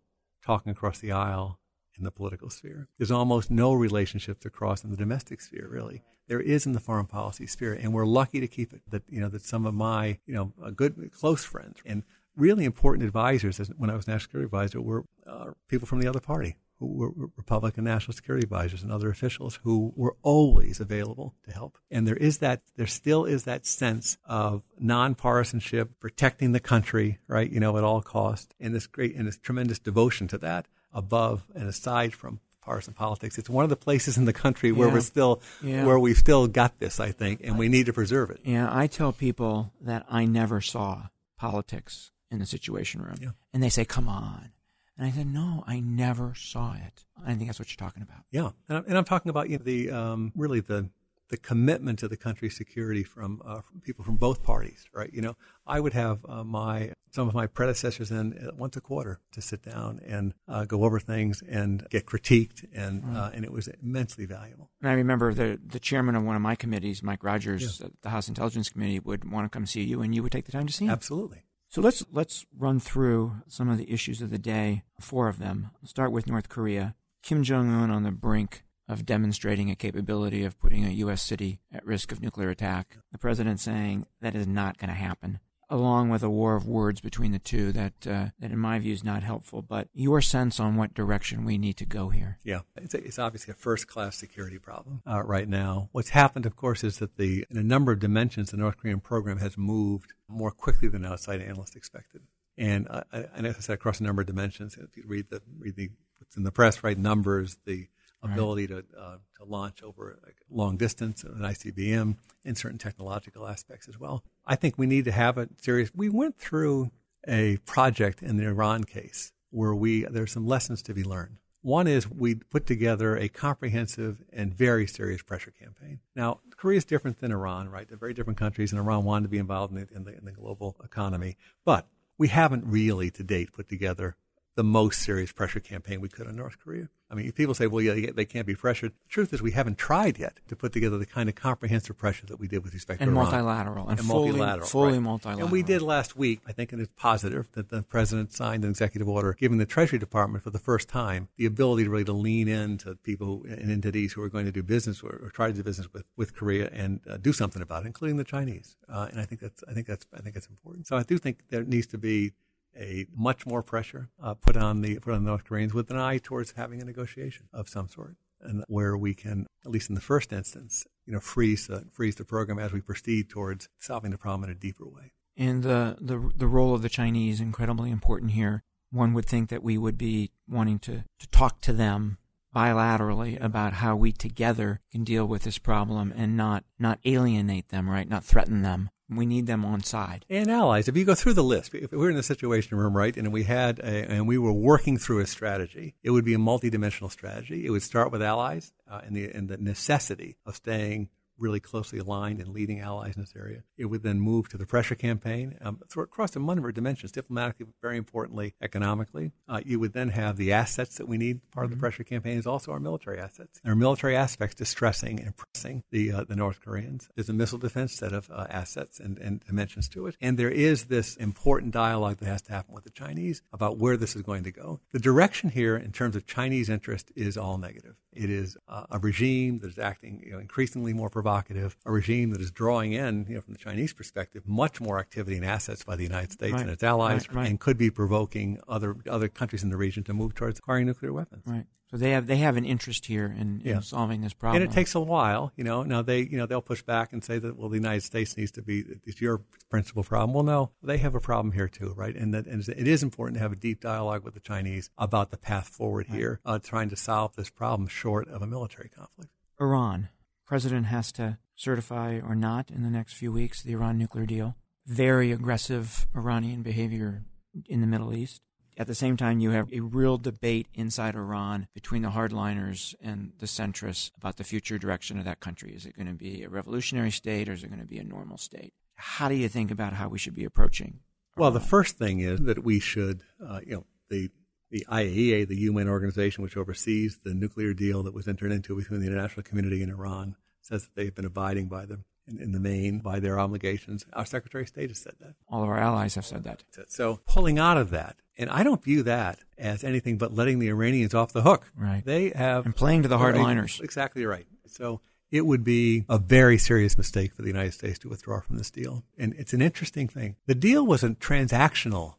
talking across the aisle in the political sphere. There's almost no relationships across in the domestic sphere, really. There is in the foreign policy sphere, and we're lucky to keep it, that, you know, that some of my, you know, good, close friends and really important advisors, as, when I was National Security Advisor, were uh, people from the other party, were Republican National Security Advisors and other officials who were always available to help. And there is that, there still is that sense of nonpartisanship, protecting the country, right, you know, at all costs, and this great and this tremendous devotion to that above and aside from partisan politics. It's one of the places in the country where yeah. we're still, yeah. where we've still got this, I think, and I, we need to preserve it. Yeah, I tell people that I never saw politics in the Situation Room. Yeah. And they say, come on. And I said, no, I never saw it. I think that's what you're talking about. Yeah, and I'm, and I'm talking about, you know, the um, really the the commitment to the country's security from, uh, from people from both parties, right? You know, I would have uh, my some of my predecessors in once a quarter to sit down and uh, go over things and get critiqued, and mm. uh, and it was immensely valuable. And I remember the the chairman of one of my committees, Mike Rogers, yeah. the House Intelligence Committee, would want to come see you, and you would take the time to see him. Absolutely. So let's let's run through some of the issues of the day, four of them. We'll start with North Korea. Kim Jong-un on the brink of demonstrating a capability of putting a U S city at risk of nuclear attack. The president saying that is not going to happen, along with a war of words between the two that, uh, that in my view, is not helpful. But your sense on what direction we need to go here. Yeah, it's, a, it's obviously a first-class security problem uh, right now. What's happened, of course, is that the in a number of dimensions, the North Korean program has moved more quickly than outside analysts expected. And, uh, and as I said, across a number of dimensions, if you read the, read the what's in the press, right, numbers, the ability right. to uh, to launch over like, long distance, an I C B M, and certain technological aspects as well. I think we need to have a serious. We went through a project in the Iran case where we there's some lessons to be learned. One is we put together a comprehensive and very serious pressure campaign. Now, Korea is different than Iran, right? They're very different countries, and Iran wanted to be involved in the, in the, in the global economy, but we haven't really to date put together the most serious pressure campaign we could on North Korea. I mean, people say, well, yeah, they can't be pressured. The truth is we haven't tried yet to put together the kind of comprehensive pressure that we did with respect and to Iran. Multilateral, and, and fully, multilateral. Fully right? multilateral. And we did last week, I think, and it's positive, that the president signed an executive order giving the Treasury Department for the first time the ability to really to lean into people and entities who are going to do business or, or try to do business with, with Korea and uh, do something about it, including the Chinese. Uh, and I think that's I think that's, I think that's important. So I do think there needs to be a much more pressure uh, put on the put on the North Koreans with an eye towards having a negotiation of some sort, and where we can, at least in the first instance, you know, freeze the, freeze the program as we proceed towards solving the problem in a deeper way. And the the the role of the Chinese incredibly important here. One would think that we would be wanting to, to talk to them bilaterally about how we together can deal with this problem and not, not alienate them, right? Not threaten them. We need them on side. And allies. If you go through the list, if we were in the Situation Room, right, and we had a, and we were working through a strategy, it would be a multidimensional strategy. It would start with allies uh, and the and the necessity of staying really closely aligned and leading allies in this area. It would then move to the pressure campaign um, across a number of dimensions, diplomatically, but very importantly, economically. Uh, you would then have the assets that we need. Part mm-hmm. of the pressure campaign is also our military assets. Our military aspects distressing and pressing the uh, the North Koreans. There's a missile defense set of uh, assets and, and dimensions to it. And there is this important dialogue that has to happen with the Chinese about where this is going to go. The direction here in terms of Chinese interest is all negative. It is uh, a regime that is acting you know, increasingly more provocative, a regime that is drawing in, you know, from the Chinese perspective, much more activity and assets by the United States right. and its allies, right, right. and could be provoking other other countries in the region to move towards acquiring nuclear weapons. Right. So they have they have an interest here in, in yeah. solving this problem, and it takes a while. You know, now they you know they'll push back and say that well, the United States needs to be it's your principal problem. Well, no, they have a problem here too, right? And that and it is important to have a deep dialogue with the Chinese about the path forward right. here, uh, trying to solve this problem short of a military conflict. Iran, president has to certify or not in the next few weeks the Iran nuclear deal. Very aggressive Iranian behavior in the Middle East. At the same time, you have a real debate inside Iran between the hardliners and the centrists about the future direction of that country. Is it going to be a revolutionary state or is it going to be a normal state? How do you think about how we should be approaching Iran? Well, the first thing is that we should, uh, you know, the the I A E A, the U N organization which oversees the nuclear deal that was entered into between the international community and Iran, says that they've been abiding by them. In, in the main, by their obligations. Our Secretary of State has said that. All of our allies have said that. So pulling out of that, and I don't view that as anything but letting the Iranians off the hook. Right. They have... And playing to the hardliners. Right, exactly right. So it would be a very serious mistake for the United States to withdraw from this deal. And it's an interesting thing. The deal was a transactional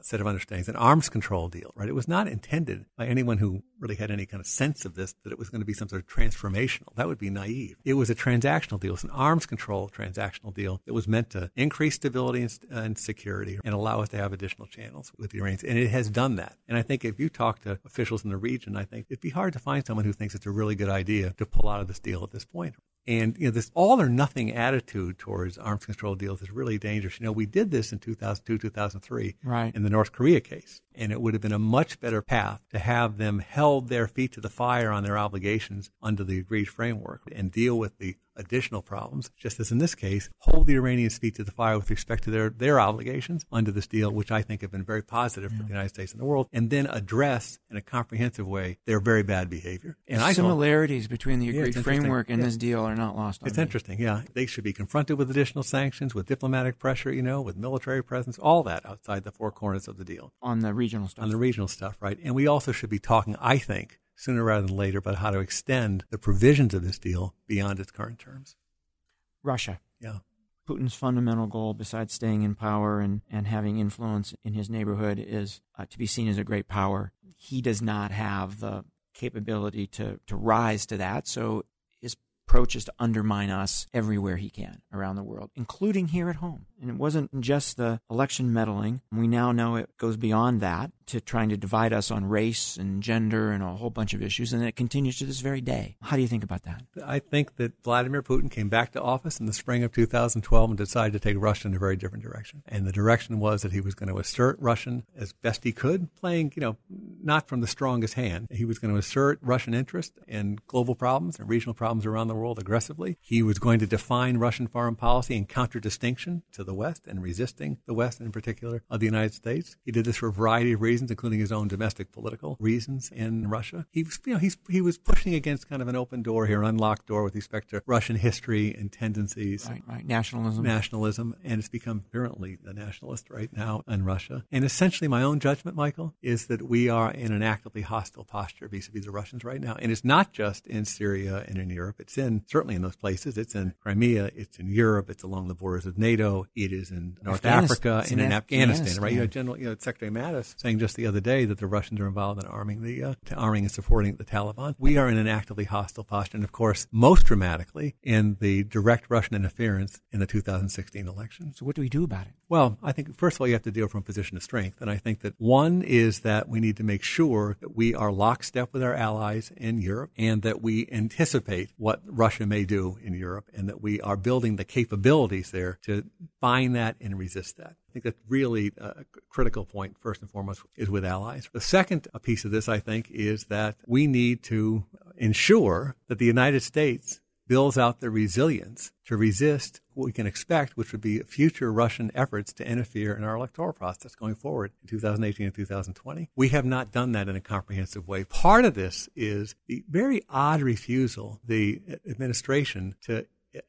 set of understandings, an arms control deal, right? It was not intended by anyone who really had any kind of sense of this that it was going to be some sort of transformational. That would be naive. It was a transactional deal. It's an arms control transactional deal that was meant to increase stability and, uh, and security and allow us to have additional channels with the Iranians. And it has done that. And I think if you talk to officials in the region, I think it'd be hard to find someone who thinks it's a really good idea to pull out of this deal at this point. And you know, this all or nothing attitude towards arms control deals is really dangerous. You know, we did this in two thousand two, two thousand three right. in the North Korea case. And it would have been a much better path to have them held their feet to the fire on their obligations under the agreed framework and deal with the additional problems, just as in this case, hold the Iranians' feet to the fire with respect to their, their obligations under this deal, which I think have been very positive yeah. for the United States and the world, and then address in a comprehensive way their very bad behavior. And I similarities between the agreed yeah, framework and yeah. this deal are not lost on It's me. Interesting, yeah. They should be confronted with additional sanctions, with diplomatic pressure, you know, with military presence, all that outside the four corners of the deal. On the regional stuff. On the regional stuff, right. And we also should be talking, I think, sooner rather than later, about how to extend the provisions of this deal beyond its current terms. Russia. Yeah. Putin's fundamental goal, besides staying in power and, and having influence in his neighborhood, is uh, to be seen as a great power. He does not have the capability to, to rise to that, so his approach is to undermine us everywhere he can around the world, including here at home. And it wasn't just the election meddling. We now know it goes beyond that to trying to divide us on race and gender and a whole bunch of issues, and it continues to this very day. How do you think about that? I think that Vladimir Putin came back to office in the spring of two thousand twelve and decided to take Russia in a very different direction. And the direction was that he was going to assert Russian as best he could, playing, you know, not from the strongest hand. He was going to assert Russian interest in global problems and regional problems around the world aggressively. He was going to define Russian foreign policy in contradistinction to the West and resisting the West, in particular, of the United States. He did this for a variety of reasons, including his own domestic political reasons in Russia. He was, you know, he's, he was pushing against kind of an open door here, an unlocked door with respect to Russian history and tendencies. Right, right. Nationalism. Nationalism. And it's become virulently the nationalist right now in Russia. And essentially my own judgment, Michael, is that we are in an actively hostile posture vis-a-vis the Russians right now. And it's not just in Syria and in Europe. It's in, certainly in those places. It's in Crimea. It's in Europe. It's along the borders of NATO. It is in North Africa and in Afghanistan, Afghanistan right? You know, General, you know, Secretary Mattis saying just just the other day that the Russians are involved in arming the uh, arming and supporting the Taliban. We are in an actively hostile posture, and of course, most dramatically in the direct Russian interference in the two thousand sixteen election. So what do we do about it? Well, I think, first of all, you have to deal from a position of strength. And I think that one is that we need to make sure that we are lockstep with our allies in Europe and that we anticipate what Russia may do in Europe and that we are building the capabilities there to find that and resist that. I think that's really a critical point, first and foremost, is with allies. The second piece of this, I think, is that we need to ensure that the United States builds out the resilience to resist what we can expect, which would be future Russian efforts to interfere in our electoral process going forward in two thousand eighteen and two thousand twenty. We have not done that in a comprehensive way. Part of this is the very odd refusal, the administration to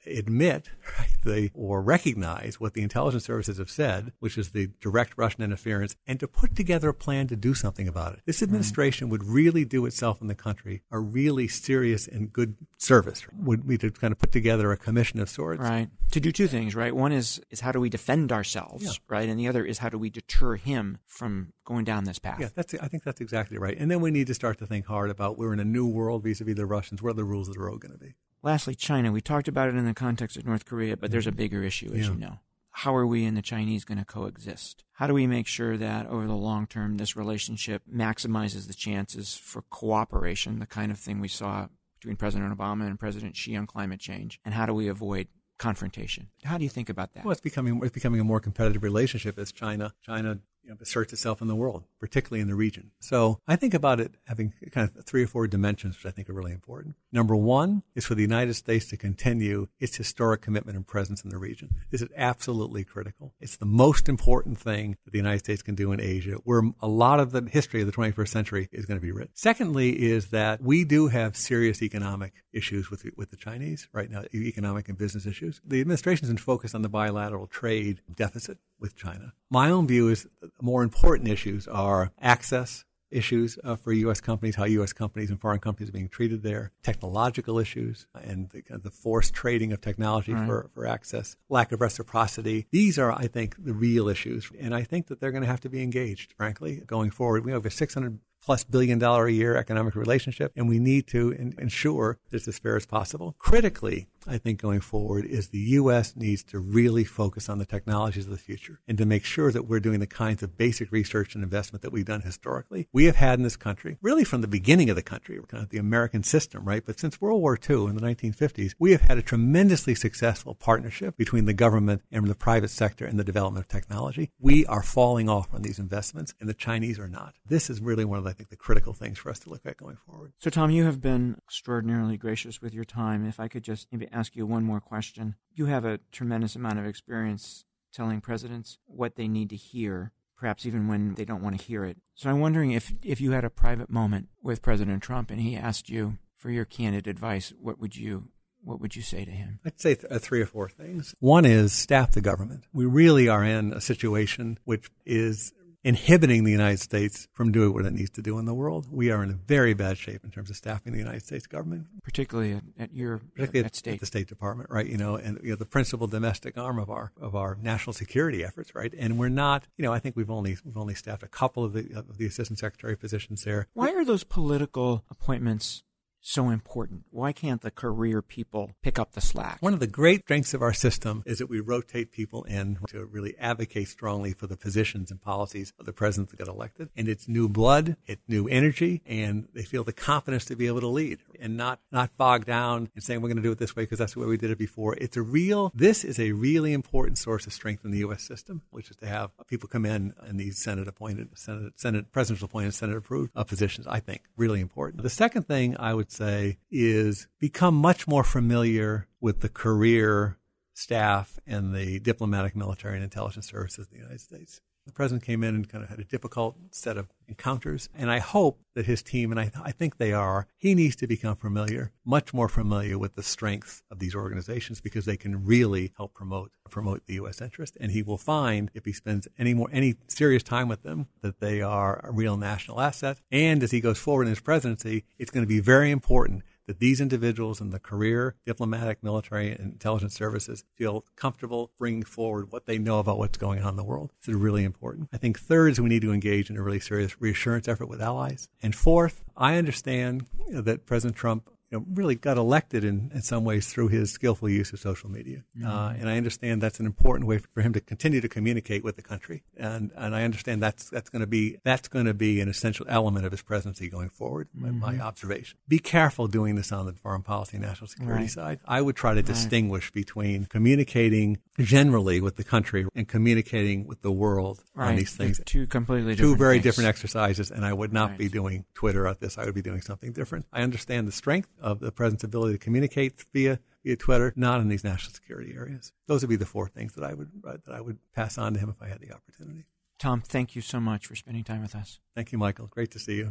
admit right, the, or recognize what the intelligence services have said, which is the direct Russian interference, and to put together a plan to do something about it. This administration mm. would really do itself in the country a really serious and good service, would be to kind of put together a commission of sorts. Right. To do two things, right? One is, is how do we defend ourselves, yeah. right? And the other is how do we deter him from going down this path. Yeah, that's, I think that's exactly right. And then we need to start to think hard about we're in a new world vis-a-vis the Russians. What are the rules of the road going to be? Lastly, China. We talked about it in the context of North Korea, but there's a bigger issue, as yeah. you know. How are we and the Chinese going to coexist? How do we make sure that over the long term, this relationship maximizes the chances for cooperation, the kind of thing we saw between President Obama and President Xi on climate change? And how do we avoid confrontation? How do you think about that? Well, it's becoming, it's becoming a more competitive relationship as China, China you know, asserts itself in the world, particularly in the region. So I think about it having kind of three or four dimensions, which I think are really important. Number one is for the United States to continue its historic commitment and presence in the region. This is absolutely critical. It's the most important thing that the United States can do in Asia, where a lot of the history of the twenty-first century is going to be written. Secondly is that we do have serious economic issues with the, with the Chinese right now, economic and business issues. The administration's been focused on the bilateral trade deficit with China. My own view is more important issues are access issues uh, for U S companies, how U S companies and foreign companies are being treated there, technological issues, and the, the forced trading of technology right. for, for access, lack of reciprocity. These are, I think, the real issues. And I think that they're going to have to be engaged, frankly, going forward. We have a six hundred plus billion dollar a year economic relationship, and we need to in- ensure that it's as fair as possible. Critically, I think going forward is the U S needs to really focus on the technologies of the future and to make sure that we're doing the kinds of basic research and investment that we've done historically. We have had in this country, really from the beginning of the country, kind of the American system, right? But since World War Two in the nineteen fifties, we have had a tremendously successful partnership between the government and the private sector in the development of technology. We are falling off on these investments, and the Chinese are not. This is really one of the I think the critical things for us to look at going forward. So, Tom, you have been extraordinarily gracious with your time. If I could just maybe ask you one more question. You have a tremendous amount of experience telling presidents what they need to hear, perhaps even when they don't want to hear it. So I'm wondering if, if you had a private moment with President Trump and he asked you for your candid advice, what would you What would you say to him? I'd say th- three or four things. One is staff the government. We really are in a situation which is inhibiting the United States from doing what it needs to do in the world. We are in a very bad shape in terms of staffing the United States government. Particularly at, at your particularly at, at, state. At the State Department, right? You know, and you know, the principal domestic arm of our of our national security efforts, right? And we're not, you know, I think we've only we've only staffed a couple of the of the assistant secretary positions there. Why are those political appointments so important? Why can't the career people pick up the slack? One of the great strengths of our system is that we rotate people in to really advocate strongly for the positions and policies of the president that got elected. And it's new blood, it's new energy, and they feel the confidence to be able to lead and not, not bog down and saying we're going to do it this way because that's the way we did it before. It's a real, this is a really important source of strength in the U S system, which is to have people come in in these Senate appointed, Senate, Senate presidential appointed, Senate approved uh, positions, I think, really important. The second thing I would say is become much more familiar with the career staff and the diplomatic, military, and intelligence services of the United States. The president came in and kind of had a difficult set of encounters, and I hope that his team, and I, I think they are, he needs to become familiar, much more familiar with the strengths of these organizations because they can really help promote promote the U S interest. And he will find, if he spends any more any serious time with them, that they are a real national asset. And as he goes forward in his presidency, it's going to be very important that these individuals in the career, diplomatic, military, and intelligence services feel comfortable bringing forward what they know about what's going on in the world. This is really important. I think third is we need to engage in a really serious reassurance effort with allies. And fourth, I understand that President Trump You know, really got elected in, in some ways through his skillful use of social media. Mm-hmm. Uh, and I understand that's an important way for him to continue to communicate with the country. And and I understand that's that's going to be that's going to be an essential element of his presidency going forward, mm-hmm. my, my observation. Be careful doing this on the foreign policy and national security right. side. I would try to distinguish right. between communicating generally with the country and communicating with the world right. on these things. They're two completely different Two very things. different exercises, and I would not right. be doing Twitter at this. I would be doing something different. I understand the strength of the president's ability to communicate via via Twitter, not in these national security areas. Those would be the four things that I would uh, that I would pass on to him if I had the opportunity. Tom, thank you so much for spending time with us. Thank you, Michael. Great to see you.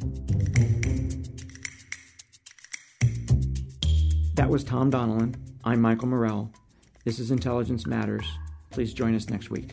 That was Tom Donilon. I'm Michael Morrell. This is Intelligence Matters. Please join us next week.